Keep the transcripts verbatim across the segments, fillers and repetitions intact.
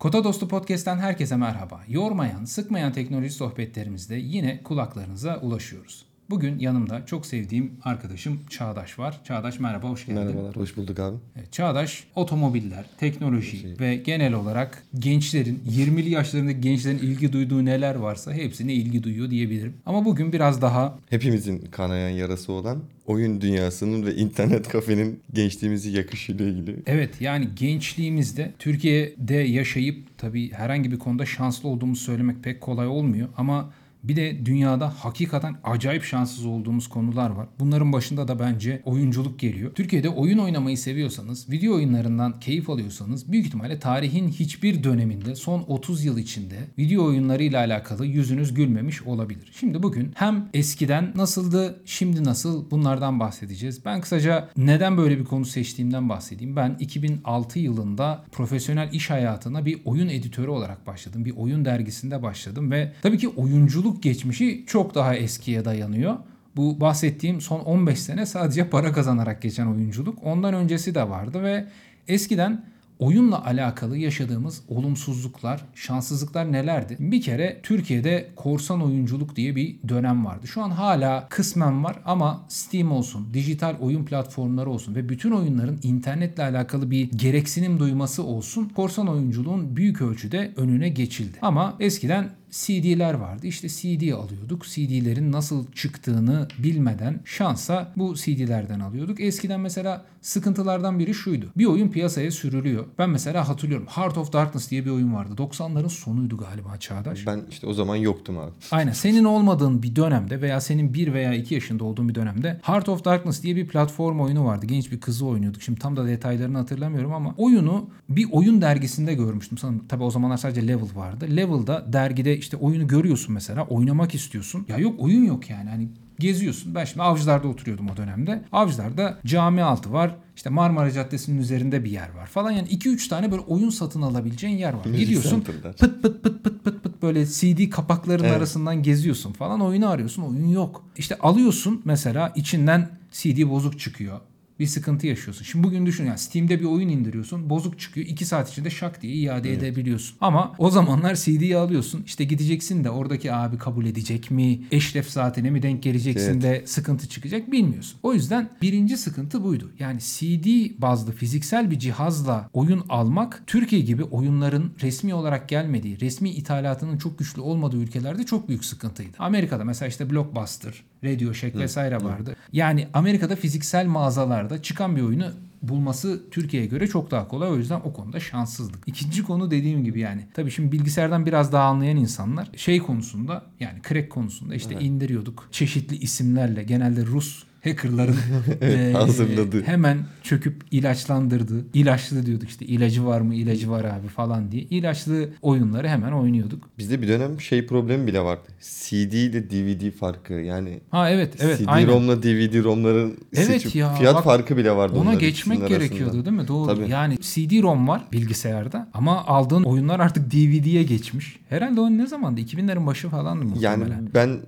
Kota Dostu Podcast'ten herkese merhaba. Yormayan, sıkmayan teknoloji sohbetlerimizde yine kulaklarınıza ulaşıyoruz. Bugün yanımda çok sevdiğim arkadaşım Çağdaş var. Çağdaş merhaba, hoş geldin. Merhabalar, hoş bulduk abi. Evet, Çağdaş, otomobiller, teknoloji şey. ve genel olarak gençlerin, yirmili yaşlarındaki gençlerin ilgi duyduğu neler varsa hepsine ilgi duyuyor diyebilirim. Ama bugün biraz daha... Hepimizin kanayan yarası olan oyun dünyasının ve internet kafenin gençliğimizi yakışıyla ilgili. Evet, yani gençliğimizde Türkiye'de yaşayıp tabii herhangi bir konuda şanslı olduğumuzu söylemek pek kolay olmuyor ama... Bir de dünyada hakikaten acayip şanssız olduğumuz konular var. Bunların başında da bence oyunculuk geliyor. Türkiye'de oyun oynamayı seviyorsanız, video oyunlarından keyif alıyorsanız büyük ihtimalle tarihin hiçbir döneminde son otuz yıl içinde video oyunlarıyla alakalı yüzünüz gülmemiş olabilir. Şimdi bugün hem eskiden nasıldı, şimdi nasıl, bunlardan bahsedeceğiz. Ben kısaca neden böyle bir konu seçtiğimden bahsedeyim. Ben iki bin altı yılında profesyonel iş hayatına bir oyun editörü olarak başladım. Bir oyun dergisinde başladım ve tabii ki oyunculuk geçmişi çok daha eskiye dayanıyor. Bu bahsettiğim son on beş sene sadece para kazanarak geçen oyunculuk. Ondan öncesi de vardı ve eskiden oyunla alakalı yaşadığımız olumsuzluklar, şanssızlıklar nelerdi? Bir kere Türkiye'de korsan oyunculuk diye bir dönem vardı. Şu an hala kısmen var ama Steam olsun, dijital oyun platformları olsun ve bütün oyunların internetle alakalı bir gereksinim duyması olsun, korsan oyunculuğun büyük ölçüde önüne geçildi. Ama eskiden C D'ler vardı. İşte C D alıyorduk. C D'lerin nasıl çıktığını bilmeden şansa bu C D'lerden alıyorduk. Eskiden mesela sıkıntılardan biri şuydu. Bir oyun piyasaya sürülüyor. Ben mesela hatırlıyorum. Heart of Darkness diye bir oyun vardı. doksanların sonuydu galiba Çağdaş. Ben işte o zaman yoktum abi. Aynen. Senin olmadığın bir dönemde veya senin bir veya iki yaşında olduğun bir dönemde Heart of Darkness diye bir platform oyunu vardı. Genç bir kızı oynuyorduk. Şimdi tam da detaylarını hatırlamıyorum ama oyunu bir oyun dergisinde görmüştüm. Sanırım tabii o zamanlar sadece Level vardı. Level'da dergide İşte oyunu görüyorsun mesela, oynamak istiyorsun. Ya yok, oyun yok yani. Hani geziyorsun. Ben şimdi Avcılar'da oturuyordum o dönemde. Avcılar'da cami altı var. İşte Marmara Caddesi'nin üzerinde bir yer var falan. Yani iki üç tane böyle oyun satın alabileceğin yer var. Müzik gidiyorsun pıt pıt pıt pıt pıt pıt pıt böyle C D kapaklarının evet. arasından geziyorsun falan. Oyunu arıyorsun. Oyun yok. İşte alıyorsun mesela, içinden C D bozuk çıkıyor. Bir sıkıntı yaşıyorsun. Şimdi bugün düşün, yani Steam'de bir oyun indiriyorsun. Bozuk çıkıyor. iki saat içinde şak diye iade evet. edebiliyorsun. Ama o zamanlar C D'yi alıyorsun. İşte gideceksin de oradaki abi kabul edecek mi? Eşref saatine mi denk geleceksin evet. de sıkıntı çıkacak bilmiyorsun. O yüzden birinci sıkıntı buydu. Yani C D bazlı fiziksel bir cihazla oyun almak, Türkiye gibi oyunların resmi olarak gelmediği, resmi ithalatının çok güçlü olmadığı ülkelerde çok büyük sıkıntıydı. Amerika'da mesela işte Blockbuster, Radio Shack evet. vesaire vardı. Evet. Yani Amerika'da fiziksel mağazalar çıkan bir oyunu bulması Türkiye'ye göre çok daha kolay. O yüzden o konuda şanssızlık. İkinci konu dediğim gibi yani. Tabii şimdi bilgisayardan biraz daha anlayan insanlar şey konusunda, yani crack konusunda işte evet. indiriyorduk. Çeşitli isimlerle, genelde Rus hackerların evet, e, hazırladı. Hemen çöküp ilaçlandırdı. İlaçlı diyorduk işte. İlacı var mı? İlacı var abi falan diye. İlaçlı oyunları hemen oynuyorduk. Bizde bir dönem şey problemi bile vardı. C D ile D V D farkı yani. Ha evet evet. C D-ROM'la D V D-ROM'ların evet fiyat bak, farkı bile vardı. Ona geçmek gerekiyordu arasında. Değil mi? Doğru. Tabii. Yani C D-ROM var bilgisayarda ama aldığın oyunlar artık D V D'ye geçmiş. Herhalde o ne zamandı? iki binlerin başı falandı mı? Yani ben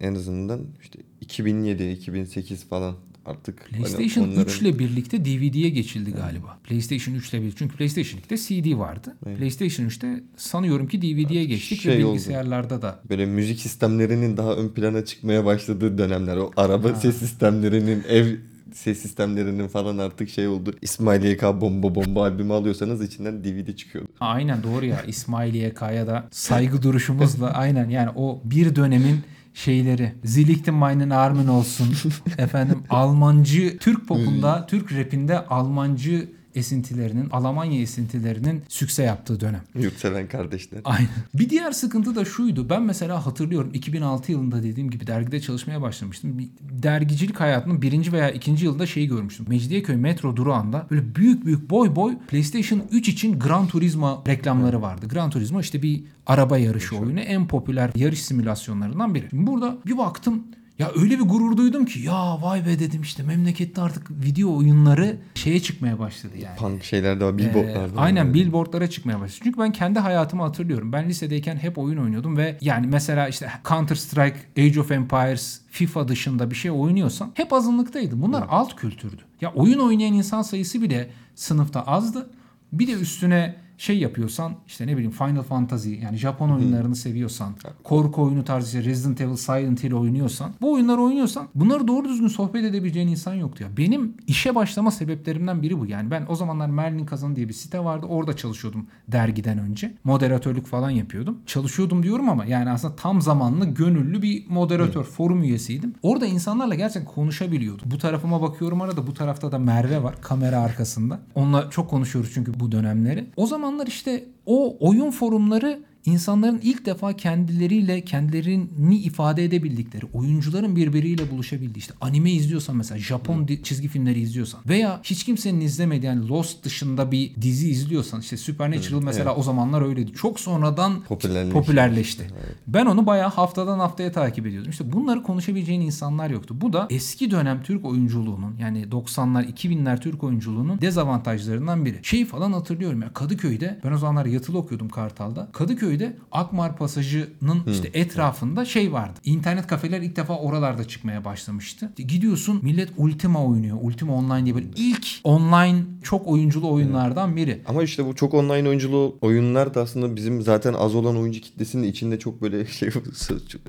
en azından işte iki bin yedi iki bin sekiz falan artık. PlayStation hani onların... üç ile birlikte D V D'ye geçildi evet. galiba. PlayStation üç ile birlikte. Çünkü PlayStation ikide C D vardı. Evet. PlayStation üçte sanıyorum ki D V D'ye evet. geçtik şey ve bilgisayarlarda oldu. Da. Böyle müzik sistemlerinin daha ön plana çıkmaya başladığı dönemler. O araba ha. ses sistemlerinin, ev ses sistemlerinin falan artık şey oldu. İsmail Y K bomba bomba albümü alıyorsanız içinden D V D çıkıyordu. Aynen doğru ya. İsmail Y K'ya da saygı duruşumuzla aynen yani o bir dönemin şeyleri. Zilikti Mine'ın Armin olsun. Efendim Almancı Türk popunda, Türk rapinde Almancı esintilerinin, Almanya esintilerinin sükse yaptığı dönem. Yükselen Kardeşler. Aynen. Bir diğer sıkıntı da şuydu. Ben mesela hatırlıyorum iki bin altı yılında dediğim gibi dergide çalışmaya başlamıştım. Bir dergicilik hayatının birinci veya ikinci yılında şeyi görmüştüm. Mecidiyeköy metro durağında böyle büyük büyük boy boy PlayStation üç için Gran Turismo reklamları vardı. Gran Turismo işte bir araba yarışı evet. oyunu. En popüler yarış simülasyonlarından biri. Şimdi burada bir baktım. Ya öyle bir gurur duydum ki ya vay be dedim işte memlekette artık video oyunları şeye çıkmaya başladı yani. Punk şeyler daha billboardlarda. Ee, aynen billboardlara çıkmaya başladı. Çünkü ben kendi hayatımı hatırlıyorum. Ben lisedeyken hep oyun oynuyordum ve yani mesela işte Counter Strike, Age of Empires, FIFA dışında bir şey oynuyorsan hep azınlıktaydı. Bunlar evet. alt kültürdü. Ya oyun oynayan insan sayısı bile sınıfta azdı. Bir de üstüne şey yapıyorsan, işte ne bileyim Final Fantasy, yani Japon oyunlarını seviyorsan, korku oyunu tarzı Resident Evil, Silent Hill oynuyorsan, bu oyunları oynuyorsan bunları doğru düzgün sohbet edebileceğin insan yoktu ya. Benim işe başlama sebeplerimden biri bu. Yani ben o zamanlar Merlin Kazanı diye bir site vardı. Orada çalışıyordum dergiden önce. Moderatörlük falan yapıyordum. Çalışıyordum diyorum ama yani aslında tam zamanlı gönüllü bir moderatör, evet, forum üyesiydim. Orada insanlarla gerçekten konuşabiliyordum. Bu tarafıma bakıyorum arada. Bu tarafta da Merve var kamera arkasında. Onunla çok konuşuyoruz çünkü bu dönemleri. O zamanlar işte o oyun forumları İnsanların ilk defa kendileriyle, kendilerini ifade edebildikleri, oyuncuların birbiriyle buluşabildiği, işte anime izliyorsan mesela, Japon çizgi filmleri izliyorsan veya hiç kimsenin izlemediği, yani Lost dışında bir dizi izliyorsan, işte Supernatural, evet, mesela, evet, o zamanlar öyleydi. Çok sonradan popülerleşti. popülerleşti. Evet. Ben onu bayağı haftadan haftaya takip ediyordum. İşte bunları konuşabileceğin insanlar yoktu. Bu da eski dönem Türk oyunculuğunun, yani doksanlar, iki binler Türk oyunculuğunun dezavantajlarından biri. Şeyi falan hatırlıyorum ya, Kadıköy'de, ben o zamanlar yatılı okuyordum Kartal'da. Kadıköy de Akmar Pasajı'nın Hı. işte etrafında Hı. şey vardı. İnternet kafeler ilk defa oralarda çıkmaya başlamıştı. Gidiyorsun, millet Ultima oynuyor. Ultima Online diye böyle ilk online çok oyunculu oyunlardan biri. Ama işte bu çok online oyunculu oyunlar da aslında bizim zaten az olan oyuncu kitlesinin içinde çok böyle şey,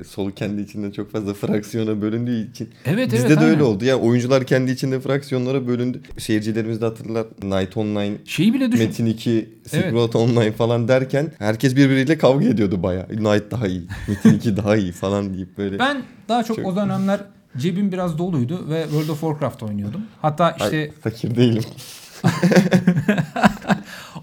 sol kendi içinde çok fazla fraksiyona bölündüğü için. Evet, bizde, evet, de aynen öyle oldu. Ya yani oyuncular kendi içinde fraksiyonlara bölündü. Seyircilerimiz de hatırlar, Knight Online, şeyi bile düşün. Metin iki, Silent, evet, Online falan derken herkes birbiriyle kavga ediyordu bayağı. Knight daha iyi, Metin iki daha iyi falan deyip böyle. Ben daha çok, çok... o dönemler cebim biraz doluydu ve World of Warcraft oynuyordum. Hatta işte... Ay, fakir değilim.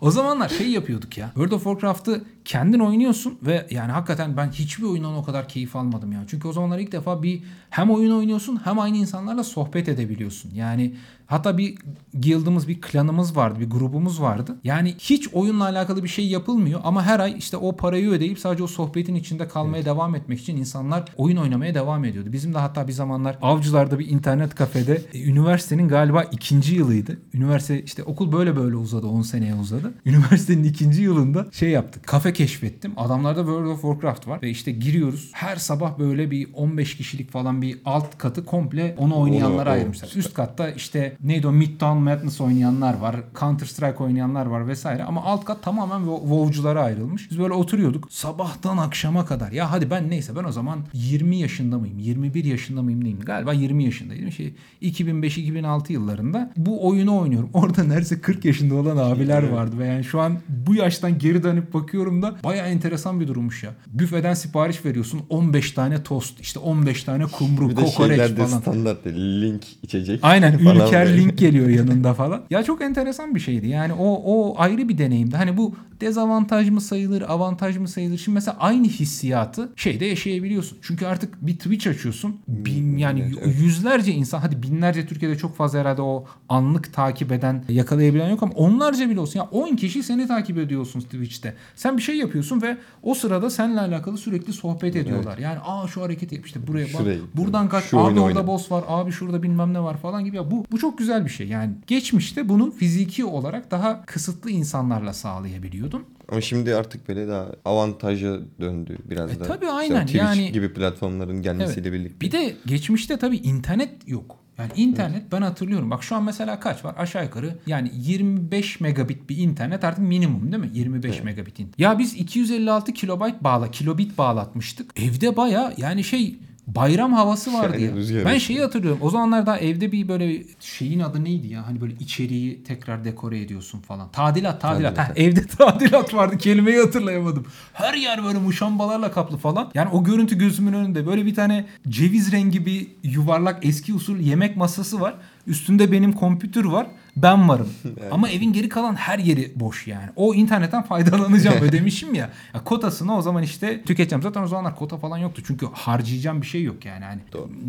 O zamanlar şey yapıyorduk ya. World of Warcraft'ı kendin oynuyorsun ve yani hakikaten ben hiçbir oyundan o kadar keyif almadım ya. Çünkü o zamanlar ilk defa bir hem oyun oynuyorsun hem aynı insanlarla sohbet edebiliyorsun. Yani hatta bir guild'ımız, bir klanımız vardı, bir grubumuz vardı. Yani hiç oyunla alakalı bir şey yapılmıyor ama her ay işte o parayı ödeyip sadece o sohbetin içinde kalmaya, evet, devam etmek için insanlar oyun oynamaya devam ediyordu. Bizim de hatta bir zamanlar Avcılar'da bir internet kafede, üniversitenin galiba ikinci yılıydı. Üniversite işte okul böyle böyle uzadı, on seneye uzadı. Üniversitenin ikinci yılında şey yaptık. Kafe keşfettim. Adamlarda World of Warcraft var ve işte giriyoruz. Her sabah böyle bir on beş kişilik falan bir alt katı komple onu oynayanlara ayırmışlar. Üst katta işte neydi o, Midtown Madness oynayanlar var. Counter Strike oynayanlar var vesaire. Ama alt kat tamamen WoW'culara ayrılmış. Biz böyle oturuyorduk sabahtan akşama kadar. Ya hadi ben neyse ben o zaman yirmi yaşında mıyım? yirmi bir yaşında mıyım neyim? Galiba yirmi yaşındaydım. Şey, iki bin beş iki bin altı yıllarında bu oyunu oynuyorum. Orada neredeyse kırk yaşında olan abiler vardı. Ve yani şu an bu yaştan geri dönüp bakıyorum da bayağı enteresan bir durummuş ya. Büfeden sipariş veriyorsun. on beş tane tost, işte on beş tane kumru, kokoreç falan. Bir de şeylerde standart link içecek. Aynen. Ülker link geliyor yanında falan. Ya çok enteresan bir şeydi. Yani o o ayrı bir deneyimdi. Hani bu dezavantaj mı sayılır, avantaj mı sayılır? Şimdi mesela aynı hissiyatı şeyde yaşayabiliyorsun. Çünkü artık bir Twitch açıyorsun. Bin, yani yüzlerce insan, hadi binlerce, Türkiye'de çok fazla herhalde o anlık takip eden, yakalayabilen yok ama onlarca bile olsun. Yani on kişi seni takip ediyorsun Twitch'te. Sen bir şey yapıyorsun ve o sırada seninle alakalı sürekli sohbet ediyorlar. Evet. Yani aa şu hareketi yap, işte buraya bak. Şurayı, buradan kaç. Abi orada oyna. Boss var. Abi şurada bilmem ne var falan gibi. Ya bu bu çok güzel bir şey. Yani geçmişte bunu fiziki olarak daha kısıtlı insanlarla sağlayabiliyordun. Ama şimdi artık böyle daha avantaja döndü biraz e, da. Tabii aynen. Twitch yani, gibi platformların gelmesiyle, evet, birlikte. Bir de geçmişte tabii internet yok. Yani internet, evet, ben hatırlıyorum. Bak şu an mesela kaç var? Aşağı yukarı yani yirmi beş megabit bir internet artık minimum değil mi? yirmi beş evet. megabit internet. Ya biz iki yüz elli altı kilobayt bağla, kilobit bağlatmıştık. Evde baya yani şey... Bayram havası vardı yani ya. Ben şeyi hatırlıyorum. O zamanlar daha evde bir böyle şeyin adı neydi ya? Hani böyle içeriği tekrar dekore ediyorsun falan. Tadilat, tadilat. tadilat. Heh, evde tadilat vardı. Kelimeyi hatırlayamadım. Her yer böyle muşambalarla kaplı falan. Yani o görüntü gözümün önünde. Böyle bir tane ceviz rengi bir yuvarlak eski usul yemek masası var. Üstünde benim kompütür var. Ben varım. Evet. Ama evin geri kalan her yeri boş yani. O internetten faydalanacağım. Ödemişim ya. ya. Kotasını o zaman işte tüketeceğim. Zaten o zamanlar kota falan yoktu. Çünkü harcayacağım bir şey yok yani. Hani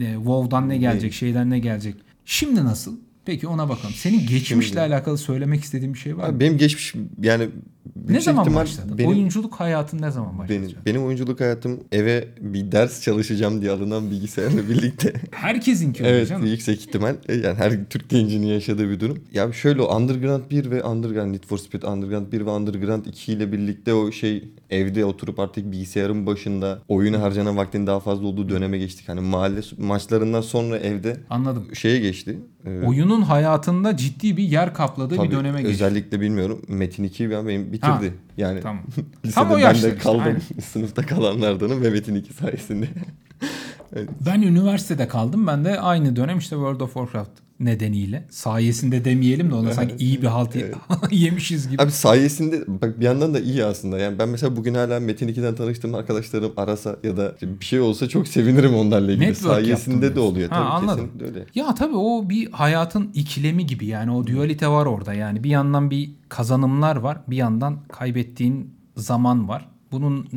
e, WoW'dan ne gelecek, şeyden ne gelecek. Şimdi nasıl? Peki ona bakalım. Senin geçmişle Şimdi. alakalı söylemek istediğin bir şey var mı? Benim geçmiş yani... Ne zaman başladı? Benim, oyunculuk hayatın ne zaman başladı? Benim, benim oyunculuk hayatım eve bir ders çalışacağım diye alınan bilgisayarla birlikte. Herkesinki öyle canım. Evet, yüksek ihtimal. Yani her Türk gencinin yaşadığı bir durum. Ya şöyle o Underground bir ve Underground, Need for Speed Underground bir ve Underground iki ile birlikte o şey evde oturup artık bilgisayarın başında oyuna harcanan vaktin daha fazla olduğu döneme geçtik. Hani mahalle maçlarından sonra evde Anladım. şeye geçti. Oyunun hayatında ciddi bir yer kapladığı Tabii, bir döneme geçti. Özellikle bilmiyorum. Metin iki ben benim bitirdi. Ha, yani tamam. Lisede ben de kaldım. Işte, sınıfta kalanlardanım Metin iki sayesinde. Evet. Ben üniversitede kaldım. Ben de aynı dönem işte World of Warcraft nedeniyle. Sayesinde demeyelim de ona sanki iyi bir halt evet. yemişiz gibi. Abi sayesinde bak bir yandan da iyi aslında. Yani ben mesela bugün hala Metin ikiden tanıştığım arkadaşlarım arasa ya da bir şey olsa çok sevinirim onlarla ilgili. Network sayesinde de oluyor. Ha, tabii anladım. Kesinlikle öyle. Ya tabii o bir hayatın ikilemi gibi yani o dualite var orada yani. Bir yandan bir kazanımlar var. Bir yandan kaybettiğin zaman var. Bunun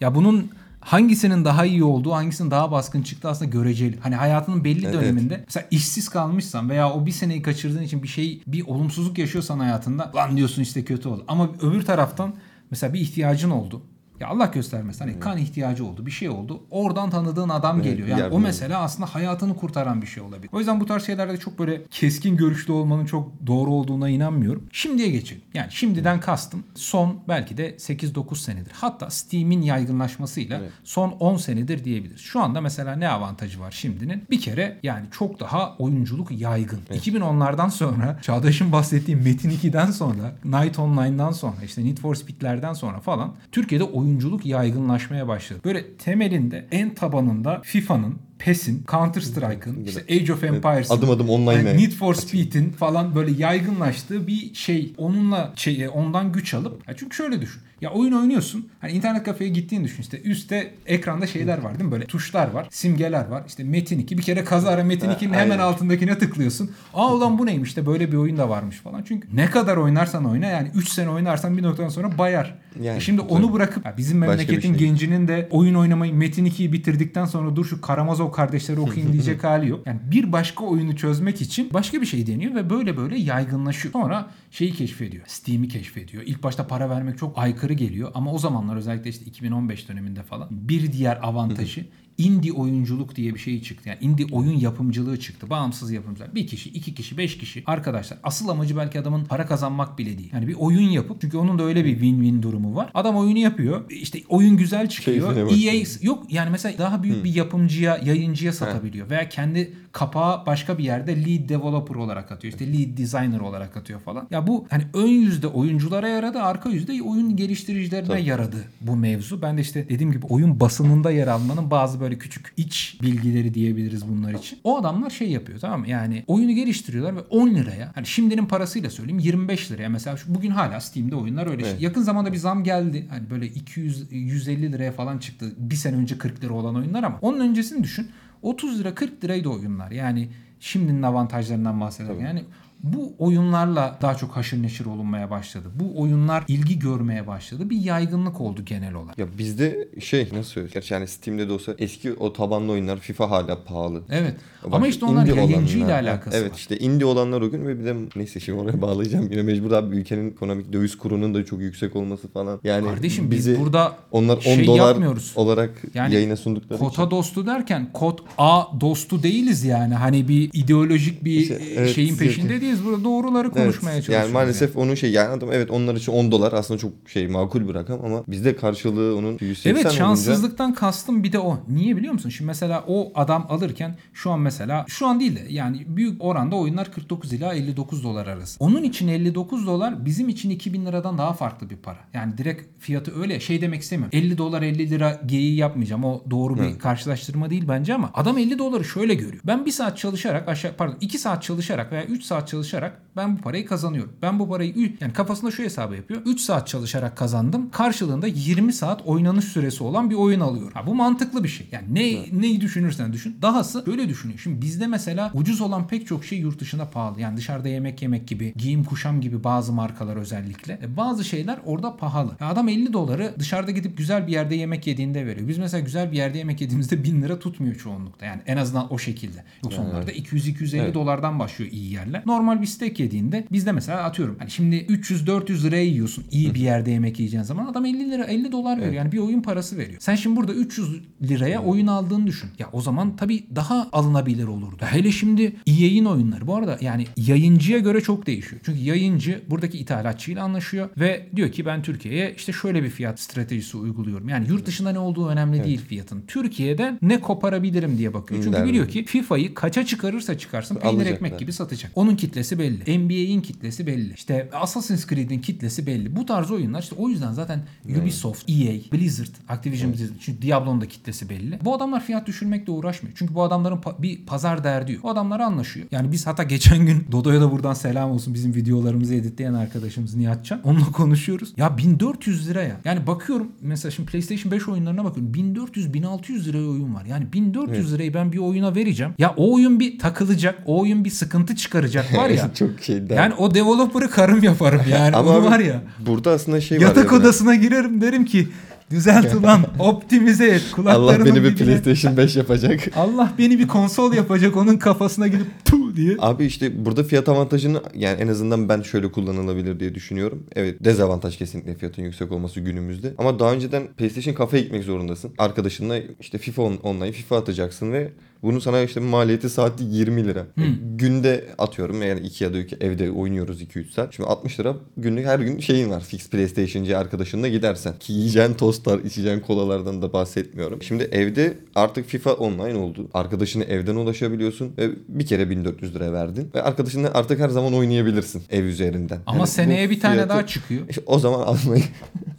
ya bunun hangisinin daha iyi olduğu, hangisinin daha baskın çıktığı aslında göreceli. Hani hayatının belli evet. döneminde mesela işsiz kalmışsan veya o bir seneyi kaçırdığın için bir şey, bir olumsuzluk yaşıyorsan hayatında lan diyorsun işte kötü oldu. Ama öbür taraftan mesela bir ihtiyacın oldu. Ya Allah göstermesin hani hmm. kan ihtiyacı oldu, bir şey oldu. Oradan tanıdığın adam evet, geliyor. Yani o mesele aslında hayatını kurtaran bir şey olabilir. O yüzden bu tarz şeylerde çok böyle keskin görüşlü olmanın çok doğru olduğuna inanmıyorum. Şimdiye geçelim. Yani şimdiden hmm. kastım son belki de sekiz dokuz senedir. Hatta Steam'in yaygınlaşmasıyla evet. son on senedir diyebiliriz. Şu anda mesela ne avantajı var şimdinin? Bir kere yani çok daha oyunculuk yaygın. Evet. iki bin onlardan sonra Çağdaş'ın bahsettiği Metin ikiden sonra, Knight Online'dan sonra, işte Need for Speed'lerden sonra falan Türkiye'de oyun oyunculuk yaygınlaşmaya başladı. Böyle temelinde en tabanında FIFA'nın, PES'in, Counter Strike'ın, işte Age of Empires'ın, adım adım online yani Need for Speed'in falan böyle yaygınlaştığı bir şey. Onunla şey, ondan güç alıp. Ya çünkü şöyle düşün. Ya oyun oynuyorsun. Hani internet kafeye gittiğini düşün işte. Üstte ekranda şeyler var değil mi? Böyle tuşlar var, simgeler var. İşte Metin iki. Bir kere kazara Metin ikinin hemen altındakine tıklıyorsun. Aa ulan bu neymiş de böyle bir oyun da varmış falan. Çünkü ne kadar oynarsan oyna yani üç sene oynarsan bir noktadan sonra bayar. Yani, e şimdi onu bırakıp bizim memleketin şey. Gencinin de oyun oynamayı Metin ikiyi bitirdikten sonra dur şu Karamazov kardeşleri okuyayım diyecek hali yok. Yani bir başka oyunu çözmek için başka bir şey deniyor ve böyle böyle yaygınlaşıyor. Sonra şeyi keşfediyor. Steam'i keşfediyor. İlk başta para vermek çok aykırı geliyor ama o zamanlar özellikle işte iki bin on beş döneminde falan bir diğer avantajı indie oyunculuk diye bir şey çıktı. Yani indie oyun yapımcılığı çıktı. Bağımsız yapımcılar. Bir kişi, iki kişi, beş kişi. Arkadaşlar asıl amacı belki adamın para kazanmak bile değil. Yani bir oyun yapıp çünkü onun da öyle bir win-win durumu var. Adam oyunu yapıyor. İşte oyun güzel çıkıyor. E A yok yani mesela daha büyük hmm. bir yapımcıya, yayıncıya satabiliyor. He. Veya kendi kapağı başka bir yerde lead developer olarak atıyor. İşte lead designer olarak atıyor falan. Ya bu hani ön yüzde oyunculara yaradı, arka yüzde oyun geliştiricilerine Tabii. yaradı bu mevzu. Ben de işte dediğim gibi oyun basınında yer almanın bazı böyle küçük iç bilgileri diyebiliriz bunlar için. O adamlar şey yapıyor tamam mı? Yani oyunu geliştiriyorlar ve on liraya hani şimdinin parasıyla söyleyeyim yirmi beş liraya mesela şu, bugün hala Steam'de oyunlar öyle evet. şey. Yakın zamanda bir zam geldi. Hani böyle iki yüz yüz elli liraya falan çıktı. Bir sene önce kırk lira olan oyunlar ama onun öncesini düşün. otuz lira kırk liraydı oyunlar. Yani şimdinin avantajlarından bahsediyorum. Yani bu oyunlarla daha çok haşır neşir olunmaya başladı. Bu oyunlar ilgi görmeye başladı. Bir yaygınlık oldu genel olarak. Ya bizde şey nasıl söyleyeyim? Gerçi yani Steam'de de olsa eski o tabanlı oyunlar FIFA hala pahalı. Evet. Bak, ama işte onlar yayıncıyla alakası evet, var. Evet işte indie olanlar o gün ve bir de neyse şimdi oraya bağlayacağım. Yine mecbur abi ülkenin ekonomik döviz kurunun da çok yüksek olması falan. Yani kardeşim bizi, biz burada onlar on şey dolar yapmıyoruz. Olarak yani yayına sundukları için. Kota dostu derken Kot A dostu değiliz yani. Hani bir ideolojik bir işte, evet, şeyin peşinde değil. Biz burada doğruları konuşmaya evet, çalışıyoruz. Yani maalesef yani. Onun şey yani adam evet onlar için on dolar aslında çok şey makul bir rakam ama bizde karşılığı onun yüz seksen evet şanssızlıktan olunca... kastım bir de o. Niye biliyor musun? Şimdi mesela o adam alırken şu an mesela şu an değil de yani büyük oranda oyunlar kırk dokuz ila elli dokuz dolar arası. Onun için elli dokuz dolar bizim için iki bin liradan daha farklı bir para. Yani direkt fiyatı öyle şey demek istemiyorum. elli dolar elli lira geyiği yapmayacağım. O doğru bir evet. karşılaştırma değil bence ama adam elli doları şöyle görüyor. Ben bir saat çalışarak aşağı pardon iki saat çalışarak veya üç saat çalışarak çalışarak ben bu parayı kazanıyorum. Ben bu parayı yani kafasında şu hesabı yapıyor. üç saat çalışarak kazandım. Karşılığında yirmi saat oynanış süresi olan bir oyun alıyorum. Ha, bu mantıklı bir şey. Yani ne evet. neyi düşünürsen düşün. Dahası böyle düşünüyor. Şimdi bizde mesela ucuz olan pek çok şey yurt dışında pahalı. Yani dışarıda yemek yemek gibi, giyim kuşam gibi bazı markalar özellikle. E, bazı şeyler orada pahalı. Ya adam elli doları dışarıda gidip güzel bir yerde yemek yediğinde veriyor. Biz mesela güzel bir yerde yemek yediğimizde bin lira tutmuyor çoğunlukla. Yani en azından o şekilde. Yoksa evet. onlarda iki yüz iki yüz elli evet. dolardan başlıyor iyi yerler. Normal bir steak yediğinde bizde mesela atıyorum hani şimdi üç yüz dört yüz liraya yiyorsun iyi bir yerde yemek yiyeceğin zaman adam elli lira elli dolar veriyor evet. yani bir oyun parası veriyor. Sen şimdi burada üç yüz liraya evet. oyun aldığını düşün. Ya o zaman tabii daha alınabilir olurdu. Hele şimdi E A'in oyunları bu arada yani yayıncıya göre çok değişiyor. Çünkü yayıncı buradaki ithalatçıyla anlaşıyor ve diyor ki ben Türkiye'ye işte şöyle bir fiyat stratejisi uyguluyorum. Yani yurt dışında ne olduğu önemli evet. değil fiyatın. Türkiye'den ne koparabilirim diye bakıyor. Çünkü biliyor ki F I F A'yı kaça çıkarırsa çıkarsın peynir alacaklar. Ekmek gibi satacak. Onun kitle kitlesi belli. N B A'in kitlesi belli. İşte Assassin's Creed'in kitlesi belli. Bu tarz oyunlar işte o yüzden zaten hmm. Ubisoft, E A, Blizzard, Activision Blizzard. Çünkü Diablo'nun da kitlesi belli. Bu adamlar fiyat düşürmekle uğraşmıyor. Çünkü bu adamların pa- bir pazar derdi yok. Bu adamlar anlaşıyor. Yani biz hatta geçen gün Dodo'ya da buradan selam olsun, bizim videolarımızı editleyen arkadaşımız Nihatcan. Onunla konuşuyoruz. Ya bin dört yüz liraya. Yani bakıyorum mesela şimdi PlayStation beş oyunlarına bakıyorum. bin dört yüz bin altı yüz liraya oyun var. Yani bin dört yüz evet. lirayı ben bir oyuna vereceğim. Ya o oyun bir takılacak. O oyun bir sıkıntı çıkaracak var ya. Çok şeyden. Yani o developer'ı karım yaparım yani. Ama onu var ya. Burada aslında şey yatak var. Yatak odasına yani. Girerim derim ki düzelt ulan, optimize et. Allah beni bir biline... PlayStation beş yapacak. Allah beni bir konsol yapacak. Onun kafasına gidip tu diye. Abi işte burada fiyat avantajını yani en azından ben şöyle kullanılabilir diye düşünüyorum. Evet, dezavantaj kesinlikle fiyatın yüksek olması günümüzde. Ama daha önceden PlayStation kafeye gitmek zorundasın. Arkadaşınla işte FIFA online FIFA atacaksın ve bunun sana işte maliyeti saati yirmi lira. Hmm. Günde atıyorum yani iki ya da üç evde oynuyoruz iki üç saat. Şimdi altmış lira günlük her gün şeyin var. Fix PlayStation'cı arkadaşınla gidersen. Ki yiyeceğin tostlar, içeceğin kolalardan da bahsetmiyorum. Şimdi evde artık FIFA online oldu. Arkadaşına evden ulaşabiliyorsun. Ve bir kere bin dört yüz lira verdin. Ve arkadaşınla artık her zaman oynayabilirsin ev üzerinden. Ama yani seneye bir tane fiyatı... daha çıkıyor. İşte o zaman almayı.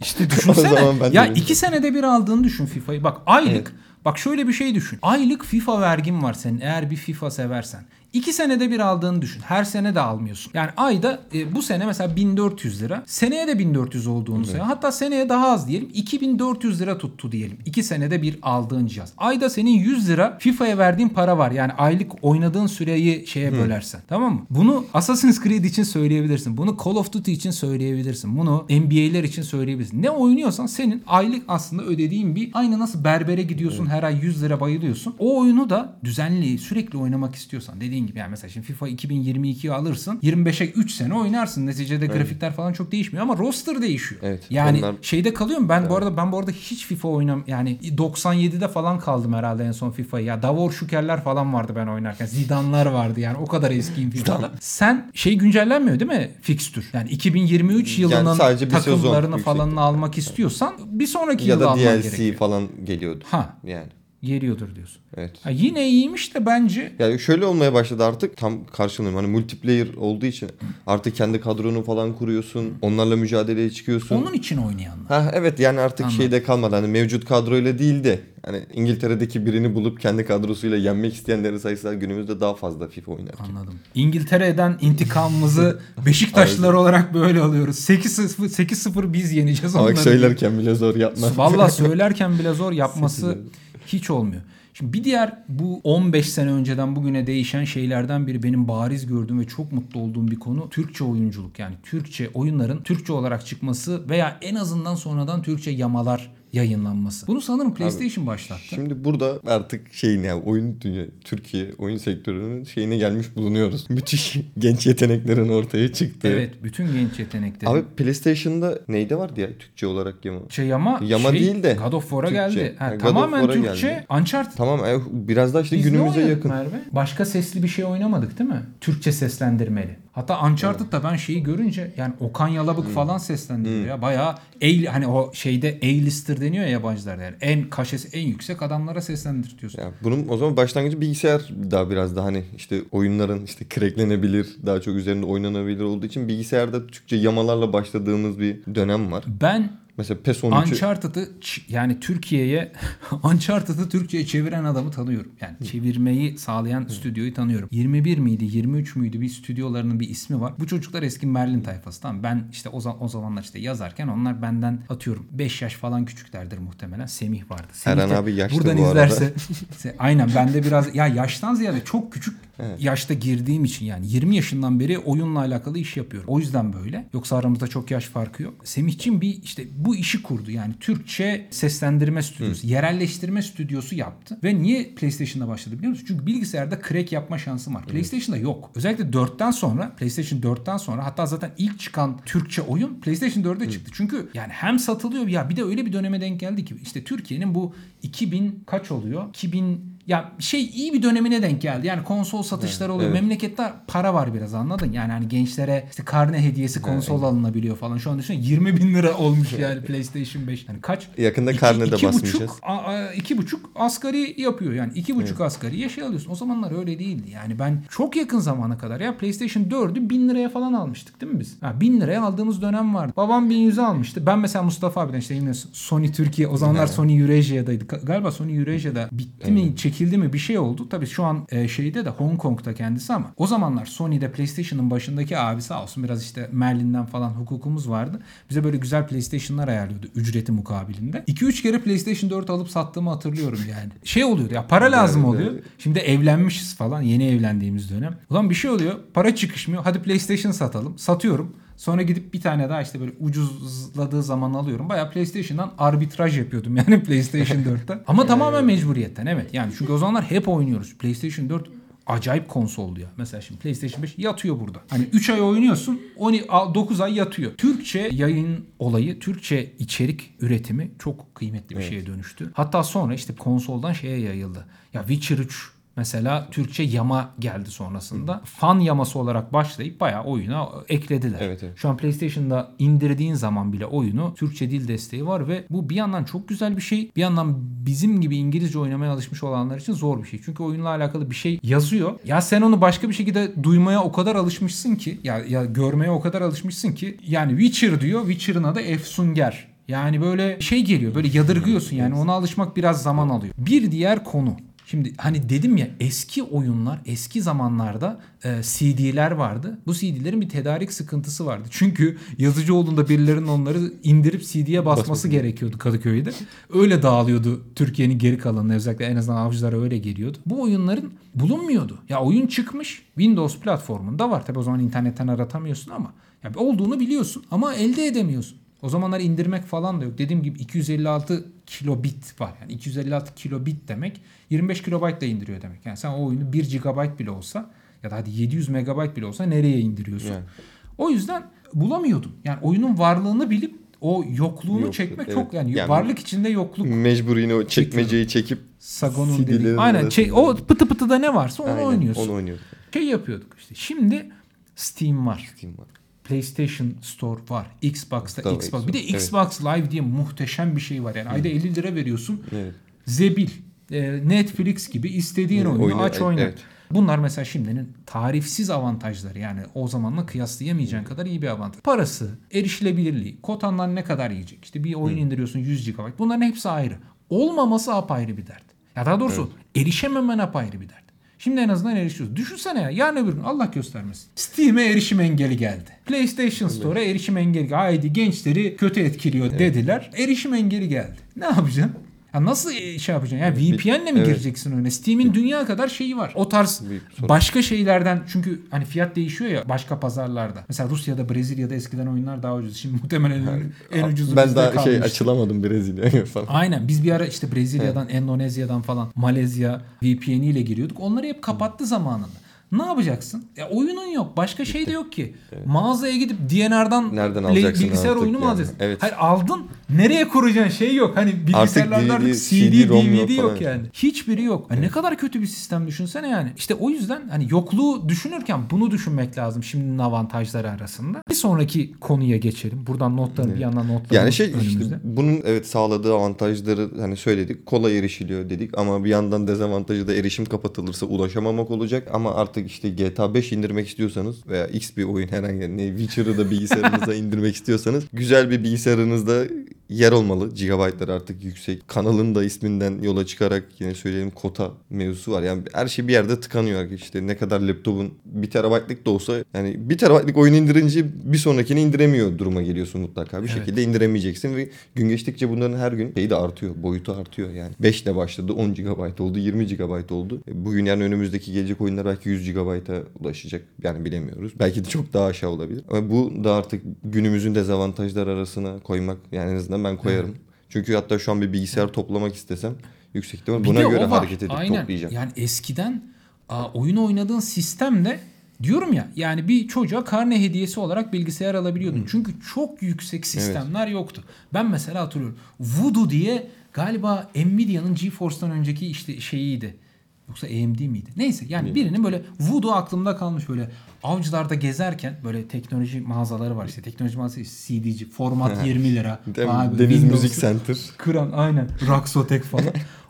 İşte düşünsene. Ya iki senede bir aldığını düşün FIFA'yı. Bak aylık. Evet. Bak şöyle bir şey düşün. Aylık FIFA vergin var senin eğer bir FIFA seversen. İki senede bir aldığını düşün. Her sene de almıyorsun. Yani ayda e, bu sene mesela bin dört yüz lira. Seneye de bin dört yüz olduğunu evet. söyle. Hatta seneye daha az diyelim. iki bin dört yüz lira tuttu diyelim. İki senede bir aldığın cihaz. Ayda senin yüz lira FIFA'ya verdiğin para var. Yani aylık oynadığın süreyi şeye bölersen. Hı. Tamam mı? Bunu Assassin's Creed için söyleyebilirsin. Bunu Call of Duty için söyleyebilirsin. Bunu N B A'ler için söyleyebilirsin. Ne oynuyorsan senin aylık aslında ödediğin bir, aynı nasıl berbere gidiyorsun evet. her ay yüz lira bayılıyorsun. O oyunu da düzenli sürekli oynamak istiyorsan dediğin gibi yani mesela şimdi FIFA iki bin yirmi ikiyi alırsın, yirmi beşe üç sene oynarsın. Neticede evet. grafikler falan çok değişmiyor ama roster değişiyor. Evet, yani onlar... şeyde kalıyorum ben evet. bu arada ben bu arada hiç FIFA oynam yani doksan yedide falan kaldım herhalde en son FIFA'yı. Ya Davor Şükerler falan vardı ben oynarken. Zidane'lar vardı yani o kadar eskiyim FIFA'da. Sen şey güncellenmiyor değil mi? Fikstür. Yani iki bin yirmi üç yılının yani takımlarını falanını almak istiyorsan bir sonraki yıl alman gerekiyor. Ya da D L C falan geliyordu. Ha. Yani geliyordur diyorsun. Evet. Ha, yine iyiymiş de bence. Yani şöyle olmaya başladı artık tam karşılığım. Hani multiplayer olduğu için artık kendi kadronu falan kuruyorsun. Onlarla mücadeleye çıkıyorsun. Onun için oynayanlar. Ha, evet yani artık anladım. Şeyde kalmadı. Hani mevcut kadroyla değil de hani İngiltere'deki birini bulup kendi kadrosuyla yenmek isteyenlerin sayısı günümüzde daha fazla FIFA oynarken. Anladım. İngiltere'den intikamımızı Beşiktaşlılar olarak böyle alıyoruz. sekiz sıfır biz yeneceğiz onları. Bak söylerken bile zor yapmaz. Valla söylerken bile zor yapması hiç olmuyor. Şimdi bir diğer bu on beş sene önceden bugüne değişen şeylerden biri benim bariz gördüğüm ve çok mutlu olduğum bir konu Türkçe oyunculuk. Yani Türkçe oyunların Türkçe olarak çıkması veya en azından sonradan Türkçe yamalar yayınlanması. Bunu sanırım PlayStation abi, başlattı. Şimdi burada artık şeyin yani oyun dünya, Türkiye oyun sektörünün şeyine gelmiş bulunuyoruz. Müthiş genç yeteneklerin ortaya çıktı. Evet, bütün genç yetenekler. Abi PlayStation'da neyde vardı ya Türkçe olarak yama? Şey yama, yama şey, değil de God of War'a geldi. Ha, yani tamamen Türkçe, geldi. Uncharted. Tamam, biraz daha işte biz günümüze yakın. Merve? Başka sesli bir şey oynamadık değil mi? Türkçe seslendirmeli. Hatta Uncharted'da ben şeyi görünce yani Okan Yalabık hmm. falan seslendiriyor hmm. ya. Bayağı A, hani o şeyde A-lister deniyor ya yabancılarda yani. En kaşesi en yüksek adamlara seslendirtiyorsun. Ya bunun o zaman başlangıcı bilgisayar daha biraz daha hani işte oyunların işte cracklenebilir, daha çok üzerinde oynanabilir olduğu için bilgisayarda Türkçe yamalarla başladığımız bir dönem var. Ben mesela PES on üçü... Uncharted'ı yani Türkiye'ye Uncharted'ı Türkçe'ye çeviren adamı tanıyorum. Yani Hı. çevirmeyi sağlayan Hı. stüdyoyu tanıyorum. yirmi bir miydi yirmi üç müydü bir stüdyolarının bir ismi var. Bu çocuklar eski Merlin tayfası, tamam mı? Ben işte o, o zamanlar işte yazarken onlar benden atıyorum beş yaş falan küçüklerdir muhtemelen. Semih vardı. Semih Erhan abi yaşlı buradan bu arada. izlerse aynen ben de biraz ya yaştan ziyade çok küçük evet. yaşta girdiğim için yani yirmi yaşından beri oyunla alakalı iş yapıyorum. O yüzden böyle. Yoksa aramızda çok yaş farkı yok. Semih'cim bir işte bu işi kurdu yani Türkçe seslendirme stüdyosu, Hı. yerelleştirme stüdyosu yaptı. Ve niye PlayStation'da başladı biliyor musun? Çünkü bilgisayarda crack yapma şansı var. PlayStation'da yok. Özellikle dörtten sonra, PlayStation dörtten sonra hatta zaten ilk çıkan Türkçe oyun PlayStation dörde Hı. çıktı. Çünkü yani hem satılıyor ya bir de öyle bir döneme denk geldi ki işte Türkiye'nin bu iki bin kaç oluyor? iki bin ya şey iyi bir dönemine denk geldi. Yani konsol satışları evet, oluyor. Evet. Memlekette para var biraz, anladın? Yani hani gençlere işte karne hediyesi konsol evet, alınabiliyor falan. Şu an düşünün yirmi bin lira olmuş yani PlayStation beş. Hani kaç? Yakında iki, karne iki de basmayacağız. iki buçuk asgari yapıyor. Yani iki buçuk evet, asgariye şey alıyorsun. O zamanlar öyle değildi. Yani ben çok yakın zamana kadar ya PlayStation dördü bin liraya falan almıştık değil mi biz? Ha, bin liraya aldığımız dönem vardı. Babam bin yüze almıştı. Ben mesela Mustafa abiden işte yine Sony Türkiye. O zamanlar evet, Sony Eurasia'daydı. Galiba Sony Eurasia'da bitti evet, mi, çekildi mi bir şey oldu. Tabii şu an şeyde de Hong Kong'da kendisi ama o zamanlar Sony'de PlayStation'ın başındaki abi sağ olsun biraz işte Merlin'den falan hukukumuz vardı. Bize böyle güzel PlayStation'lar ayarlıyordu ücreti mukabilinde. iki üç kere PlayStation dört alıp sattığımı hatırlıyorum yani. Şey oluyordu ya, para lazım oluyor. Şimdi evlenmişiz falan, yeni evlendiğimiz dönem. Ulan bir şey oluyor, para çıkışmıyor. Hadi PlayStation satalım. Satıyorum. Sonra gidip bir tane daha işte böyle ucuzladığı zaman alıyorum. Bayağı PlayStation'dan arbitraj yapıyordum yani PlayStation dörtte. Ama tamamen mecburiyetten evet. Yani çünkü o zamanlar hep oynuyoruz. PlayStation dört acayip konsoldu ya. Mesela şimdi PlayStation beş yatıyor burada. Hani üç ay oynuyorsun, dokuz ay yatıyor. Türkçe yayın olayı, Türkçe içerik üretimi çok kıymetli bir evet, şeye dönüştü. Hatta sonra işte konsoldan şeye yayıldı. Ya Witcher üç mesela Türkçe yama geldi sonrasında. Hı. Fan yaması olarak başlayıp bayağı oyuna eklediler. Evet, evet. Şu an PlayStation'da indirdiğin zaman bile oyunu Türkçe dil desteği var ve bu bir yandan çok güzel bir şey. Bir yandan bizim gibi İngilizce oynamaya alışmış olanlar için zor bir şey. Çünkü oyunla alakalı bir şey yazıyor. Ya sen onu başka bir şekilde duymaya o kadar alışmışsın ki, ya, ya görmeye o kadar alışmışsın ki. Yani Witcher diyor, Witcher'ın adı Efsunger. Yani böyle şey geliyor, böyle yadırgıyorsun yani, ona alışmak biraz zaman alıyor. Bir diğer konu. Şimdi hani dedim ya, eski oyunlar, eski zamanlarda e, C D'ler vardı. Bu C D'lerin bir tedarik sıkıntısı vardı. Çünkü Yazıcıoğlu'nda birilerinin onları indirip C D'ye basması Basmadım. gerekiyordu Kadıköy'de. Öyle dağılıyordu Türkiye'nin geri kalanına. Özellikle en azından Avcılar'a öyle geliyordu. Bu oyunların bulunmuyordu. Ya oyun çıkmış, Windows platformunda var. Tabii o zaman internetten aratamıyorsun ama ya olduğunu biliyorsun ama elde edemiyorsun. O zamanlar indirmek falan da yok. Dediğim gibi iki yüz elli altı kilobit var. Yani iki yüz elli altı kilobit demek yirmi beş kilobayt da indiriyor demek. Yani sen o oyunu bir gigabayt bile olsa ya da hadi yedi yüz megabayt bile olsa nereye indiriyorsun? Yani. O yüzden bulamıyordum. Yani oyunun varlığını bilip o yokluğunu Yokluk, çekmek evet. çok yani, yani varlık içinde yokluk. Mecbur yine o çekmeceyi çekip Sagon'un dediği. Aynen şey, o pıtı pıtı da ne varsa onu Aynen, oynuyorsun. Onu oynuyorduk. Şey yapıyorduk işte. Şimdi Steam var. Steam var. PlayStation Store var. Xbox'ta Tabii, Xbox. Bir de Xbox evet. Live diye muhteşem bir şey var. Yani ayda elli lira veriyorsun. Evet. Zebil. Netflix gibi istediğin oyunu oyna, aç oyna. Evet. Bunlar mesela şimdinin tarifsiz avantajları. Yani o zamanla kıyaslayamayacağın kadar iyi bir avantaj. Parası, erişilebilirliği, kotandan ne kadar yiyecek? İşte bir oyun Hı. indiriyorsun yüz gigabayt. Bunların hepsi ayrı. Olmaması apayrı bir dert. Ya daha doğrusu evet. erişememen apayrı bir dert. Şimdi en azından erişiyoruz. Düşünsene ya. Yarın öbür gün Allah göstermesin. Steam'e erişim engeli geldi. PlayStation Store'a erişim engeli geldi. Haydi gençleri kötü etkiliyor evet. dediler. Erişim engeli geldi. Ne yapacaksın? Ya nasıl şey yapacaksın? Ya V P N'le mi evet. gireceksin öyle? Steam'in dünya kadar şeyi var. O tarz başka şeylerden, çünkü hani fiyat değişiyor ya başka pazarlarda. Mesela Rusya'da, Brezilya'da eskiden oyunlar daha ucuz. Şimdi muhtemelen yani, en ucuzu bizde kalmış. Ben daha şey açılamadım Brezilya'ya falan. Aynen. Biz bir ara işte Brezilya'dan, evet. Endonezya'dan falan, Malezya V P N'yle giriyorduk. Onları hep kapattı zamanında. Ne yapacaksın? Ya oyunun yok. Başka şey de yok ki. Evet. Mağazaya gidip D N R'dan bilgisayar oyunu mu yani. alacaksın? Evet. Hayır, aldın. Nereye kuracaksın? Şey yok. Hani bilgisayarlarda artık D V D, C D, D V D yok yani. yani. Hiçbiri yok. Evet. Ne kadar kötü bir sistem, düşünsene yani. İşte o yüzden hani yokluğu düşünürken bunu düşünmek lazım şimdinin avantajları arasında. Bir sonraki konuya geçelim. Buradan notların evet. bir yandan notları. Yani şey önümüzde. işte bunun evet sağladığı avantajları hani söyledik. Kolay erişiliyor dedik ama bir yandan dezavantajı da erişim kapatılırsa ulaşamamak olacak ama artık işte G T A beş indirmek istiyorsanız veya X bir oyun herhangi ne Witcher'ı da bilgisayarınıza indirmek istiyorsanız güzel bir bilgisayarınızda yer olmalı. Gigabaytlar artık yüksek. Kanalın da isminden yola çıkarak yine söyleyelim, kota mevzusu var. Yani her şey bir yerde tıkanıyor. İşte ne kadar laptopun bir terabaytlık da olsa yani bir terabaytlık oyun indirince bir sonrakini indiremiyor duruma geliyorsun mutlaka. Bir evet. şekilde indiremeyeceksin ve gün geçtikçe bunların her gün şeyi de artıyor. Boyutu artıyor yani. beş ile başladı, on gigabayt oldu, yirmi gigabayt oldu. Bugün yani önümüzdeki gelecek oyunlar belki yüz gigabayta ulaşacak. Yani bilemiyoruz. Belki de çok daha aşağı olabilir. Ama bu da artık günümüzün dezavantajlar arasına koymak, yani en azından ben koyarım. Evet. Çünkü hatta şu an bir bilgisayar evet. toplamak istesem yüksekte var. Buna göre hareket edip Aynen. toplayacağım. Yani eskiden a, oyun oynadığın sistemde diyorum ya, yani bir çocuğa karne hediyesi olarak bilgisayar alabiliyordun. Hmm. Çünkü çok yüksek sistemler evet. yoktu. Ben mesela hatırlıyorum. Voodoo diye galiba Nvidia'nın GeForce'dan önceki işte şeyiydi. Yoksa A M D miydi? Neyse yani ne? Birinin böyle Voodoo aklımda kalmış, böyle Avcılar'da gezerken böyle teknoloji mağazaları var işte. Teknoloji mağazası C D'ci, format yirmi lira. Abi, Deniz Müzik Center. Kıran aynen. Raksotek falan.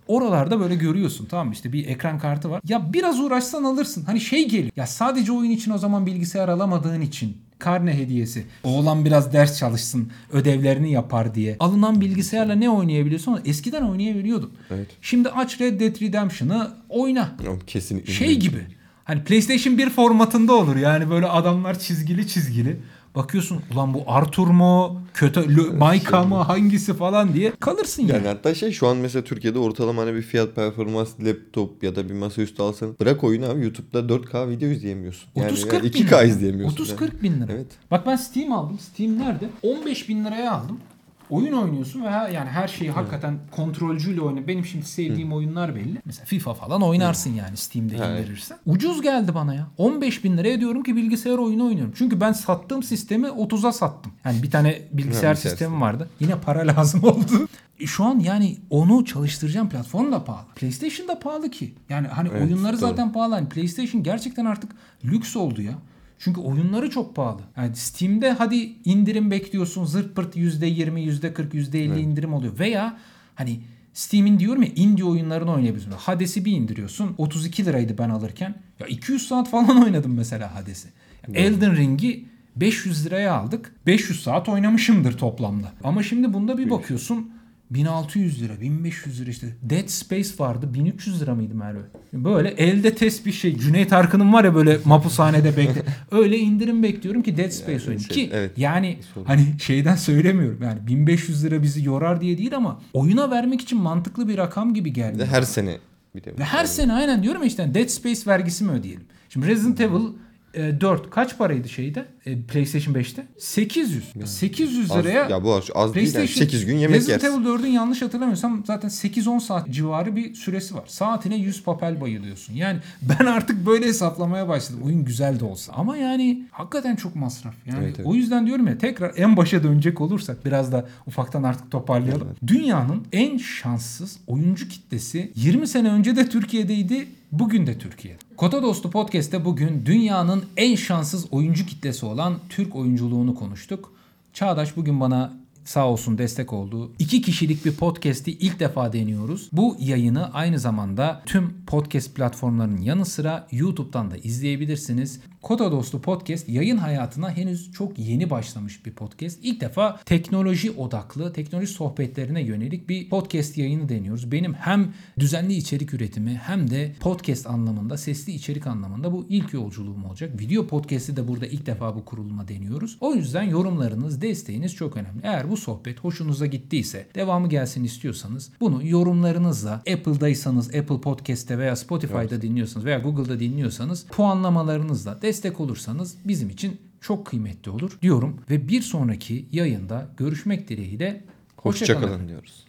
Oralarda böyle görüyorsun, tamam mı? İşte bir ekran kartı var. Ya biraz uğraşsan alırsın. Hani şey geliyor. Ya sadece oyun için o zaman bilgisayar alamadığın için. Karne hediyesi. Oğlan biraz ders çalışsın, ödevlerini yapar diye. Alınan bilgisayarla ne oynayabiliyorsun? Eskiden oynayabiliyordun. Evet. Şimdi aç Red Dead Redemption'ı oyna. Kesinlikle. Şey gibi. Hani PlayStation bir formatında olur. Yani böyle adamlar çizgili çizgili. Bakıyorsun ulan bu Arthur mu? Kötü Mayka mı? Hangisi falan diye kalırsın yani. Yani hatta şey şu an mesela Türkiye'de ortalama hani bir fiyat performans laptop ya da bir masaüstü alsan bırak oyunu abi, YouTube'da dört K video izleyemiyorsun. Yani iki K izleyemiyorsun. otuz kırk bin lira. Evet. Bak ben Steam aldım. Steam nerede? on beş bin liraya aldım. Oyun oynuyorsun ve her, yani her şeyi evet. hakikaten kontrolcüyle oynuyor. Benim şimdi sevdiğim Hı. oyunlar belli. Mesela FIFA falan oynarsın Hı. yani Steam'de indirirsen. Evet. Ucuz geldi bana ya. on beş bin liraya diyorum ki bilgisayar oyunu oynuyorum. Çünkü ben sattığım sistemi otuza sattım. Yani bir tane bilgisayar Hı, sistemi vardı. Yine para lazım oldu. Şu an yani onu çalıştıracağım platform da pahalı. PlayStation da pahalı ki. Yani hani evet, oyunları doğru. zaten pahalı. Yani PlayStation gerçekten artık lüks oldu ya. Çünkü oyunları çok pahalı. Yani Steam'de hadi indirim bekliyorsun. Zırt pırt yüzde yirmi, yüzde kırk, yüzde elli evet. indirim oluyor. Veya hani Steam'in diyorum ya indie oyunlarını oynayabiliyorsun. Hades'i bir indiriyorsun. otuz iki liraydı ben alırken. Ya iki yüz saat falan oynadım mesela Hades'i. Evet. Elden Ring'i beş yüz liraya aldık. beş yüz saat oynamışımdır toplamda. Ama şimdi bunda bir bakıyorsun bin altı yüz lira, bin beş yüz lira işte. Dead Space vardı. bin üç yüz lira mıydı Merve? Böyle elde tesbih şey. Cüneyt Arkın'ın var ya böyle mapushanede bekle. Öyle indirim bekliyorum ki Dead Space yani oyunu. Şey, ki evet. yani Sorun. hani şeyden söylemiyorum. Yani bin beş yüz lira bizi yorar diye değil ama oyuna vermek için mantıklı bir rakam gibi geldi. Her sene. Bir de Ve her sene aynen diyorum ya işte Dead Space vergisi mi ödeyelim? Şimdi Resident Evil dört kaç paraydı şeyde? PlayStation beşte? sekiz yüz. Yani. sekiz yüz liraya az, ya bu az, az değil yani. sekiz gün yemek yersin. Resident Evil dördün yanlış hatırlamıyorsam zaten sekiz on saat civarı bir süresi var. Saatine yüz papel bayılıyorsun. Yani ben artık böyle hesaplamaya başladım. Oyun güzel de olsa. Ama yani hakikaten çok masraf. Yani evet, evet. O yüzden diyorum ya tekrar en başa dönecek olursak biraz da ufaktan artık toparlayalım. Evet. Dünyanın en şanssız oyuncu kitlesi yirmi sene önce de Türkiye'deydi. Bugün de Türkiye'de. Kota Dostu Podcast'te bugün dünyanın en şanssız oyuncu kitlesi olan Türk oyunculuğunu konuştuk. Çağdaş bugün bana sağ olsun destek oldu. İki kişilik bir podcast'i ilk defa deniyoruz. Bu yayını aynı zamanda tüm podcast platformlarının yanı sıra YouTube'dan da izleyebilirsiniz. Kota Dostu Podcast yayın hayatına henüz çok yeni başlamış bir podcast. İlk defa teknoloji odaklı, teknoloji sohbetlerine yönelik bir podcast yayını deniyoruz. Benim hem düzenli içerik üretimi hem de podcast anlamında, sesli içerik anlamında bu ilk yolculuğum olacak. Video podcast'i de burada ilk defa bu kuruluma deniyoruz. O yüzden yorumlarınız, desteğiniz çok önemli. Eğer bu sohbet hoşunuza gittiyse, devamı gelsin istiyorsanız bunu yorumlarınızla, Apple'daysanız Apple Podcast'te veya Spotify'da evet. dinliyorsanız veya Google'da dinliyorsanız puanlamalarınızla destek olursanız bizim için çok kıymetli olur diyorum ve bir sonraki yayında görüşmek dileğiyle hoşça kalın diyoruz.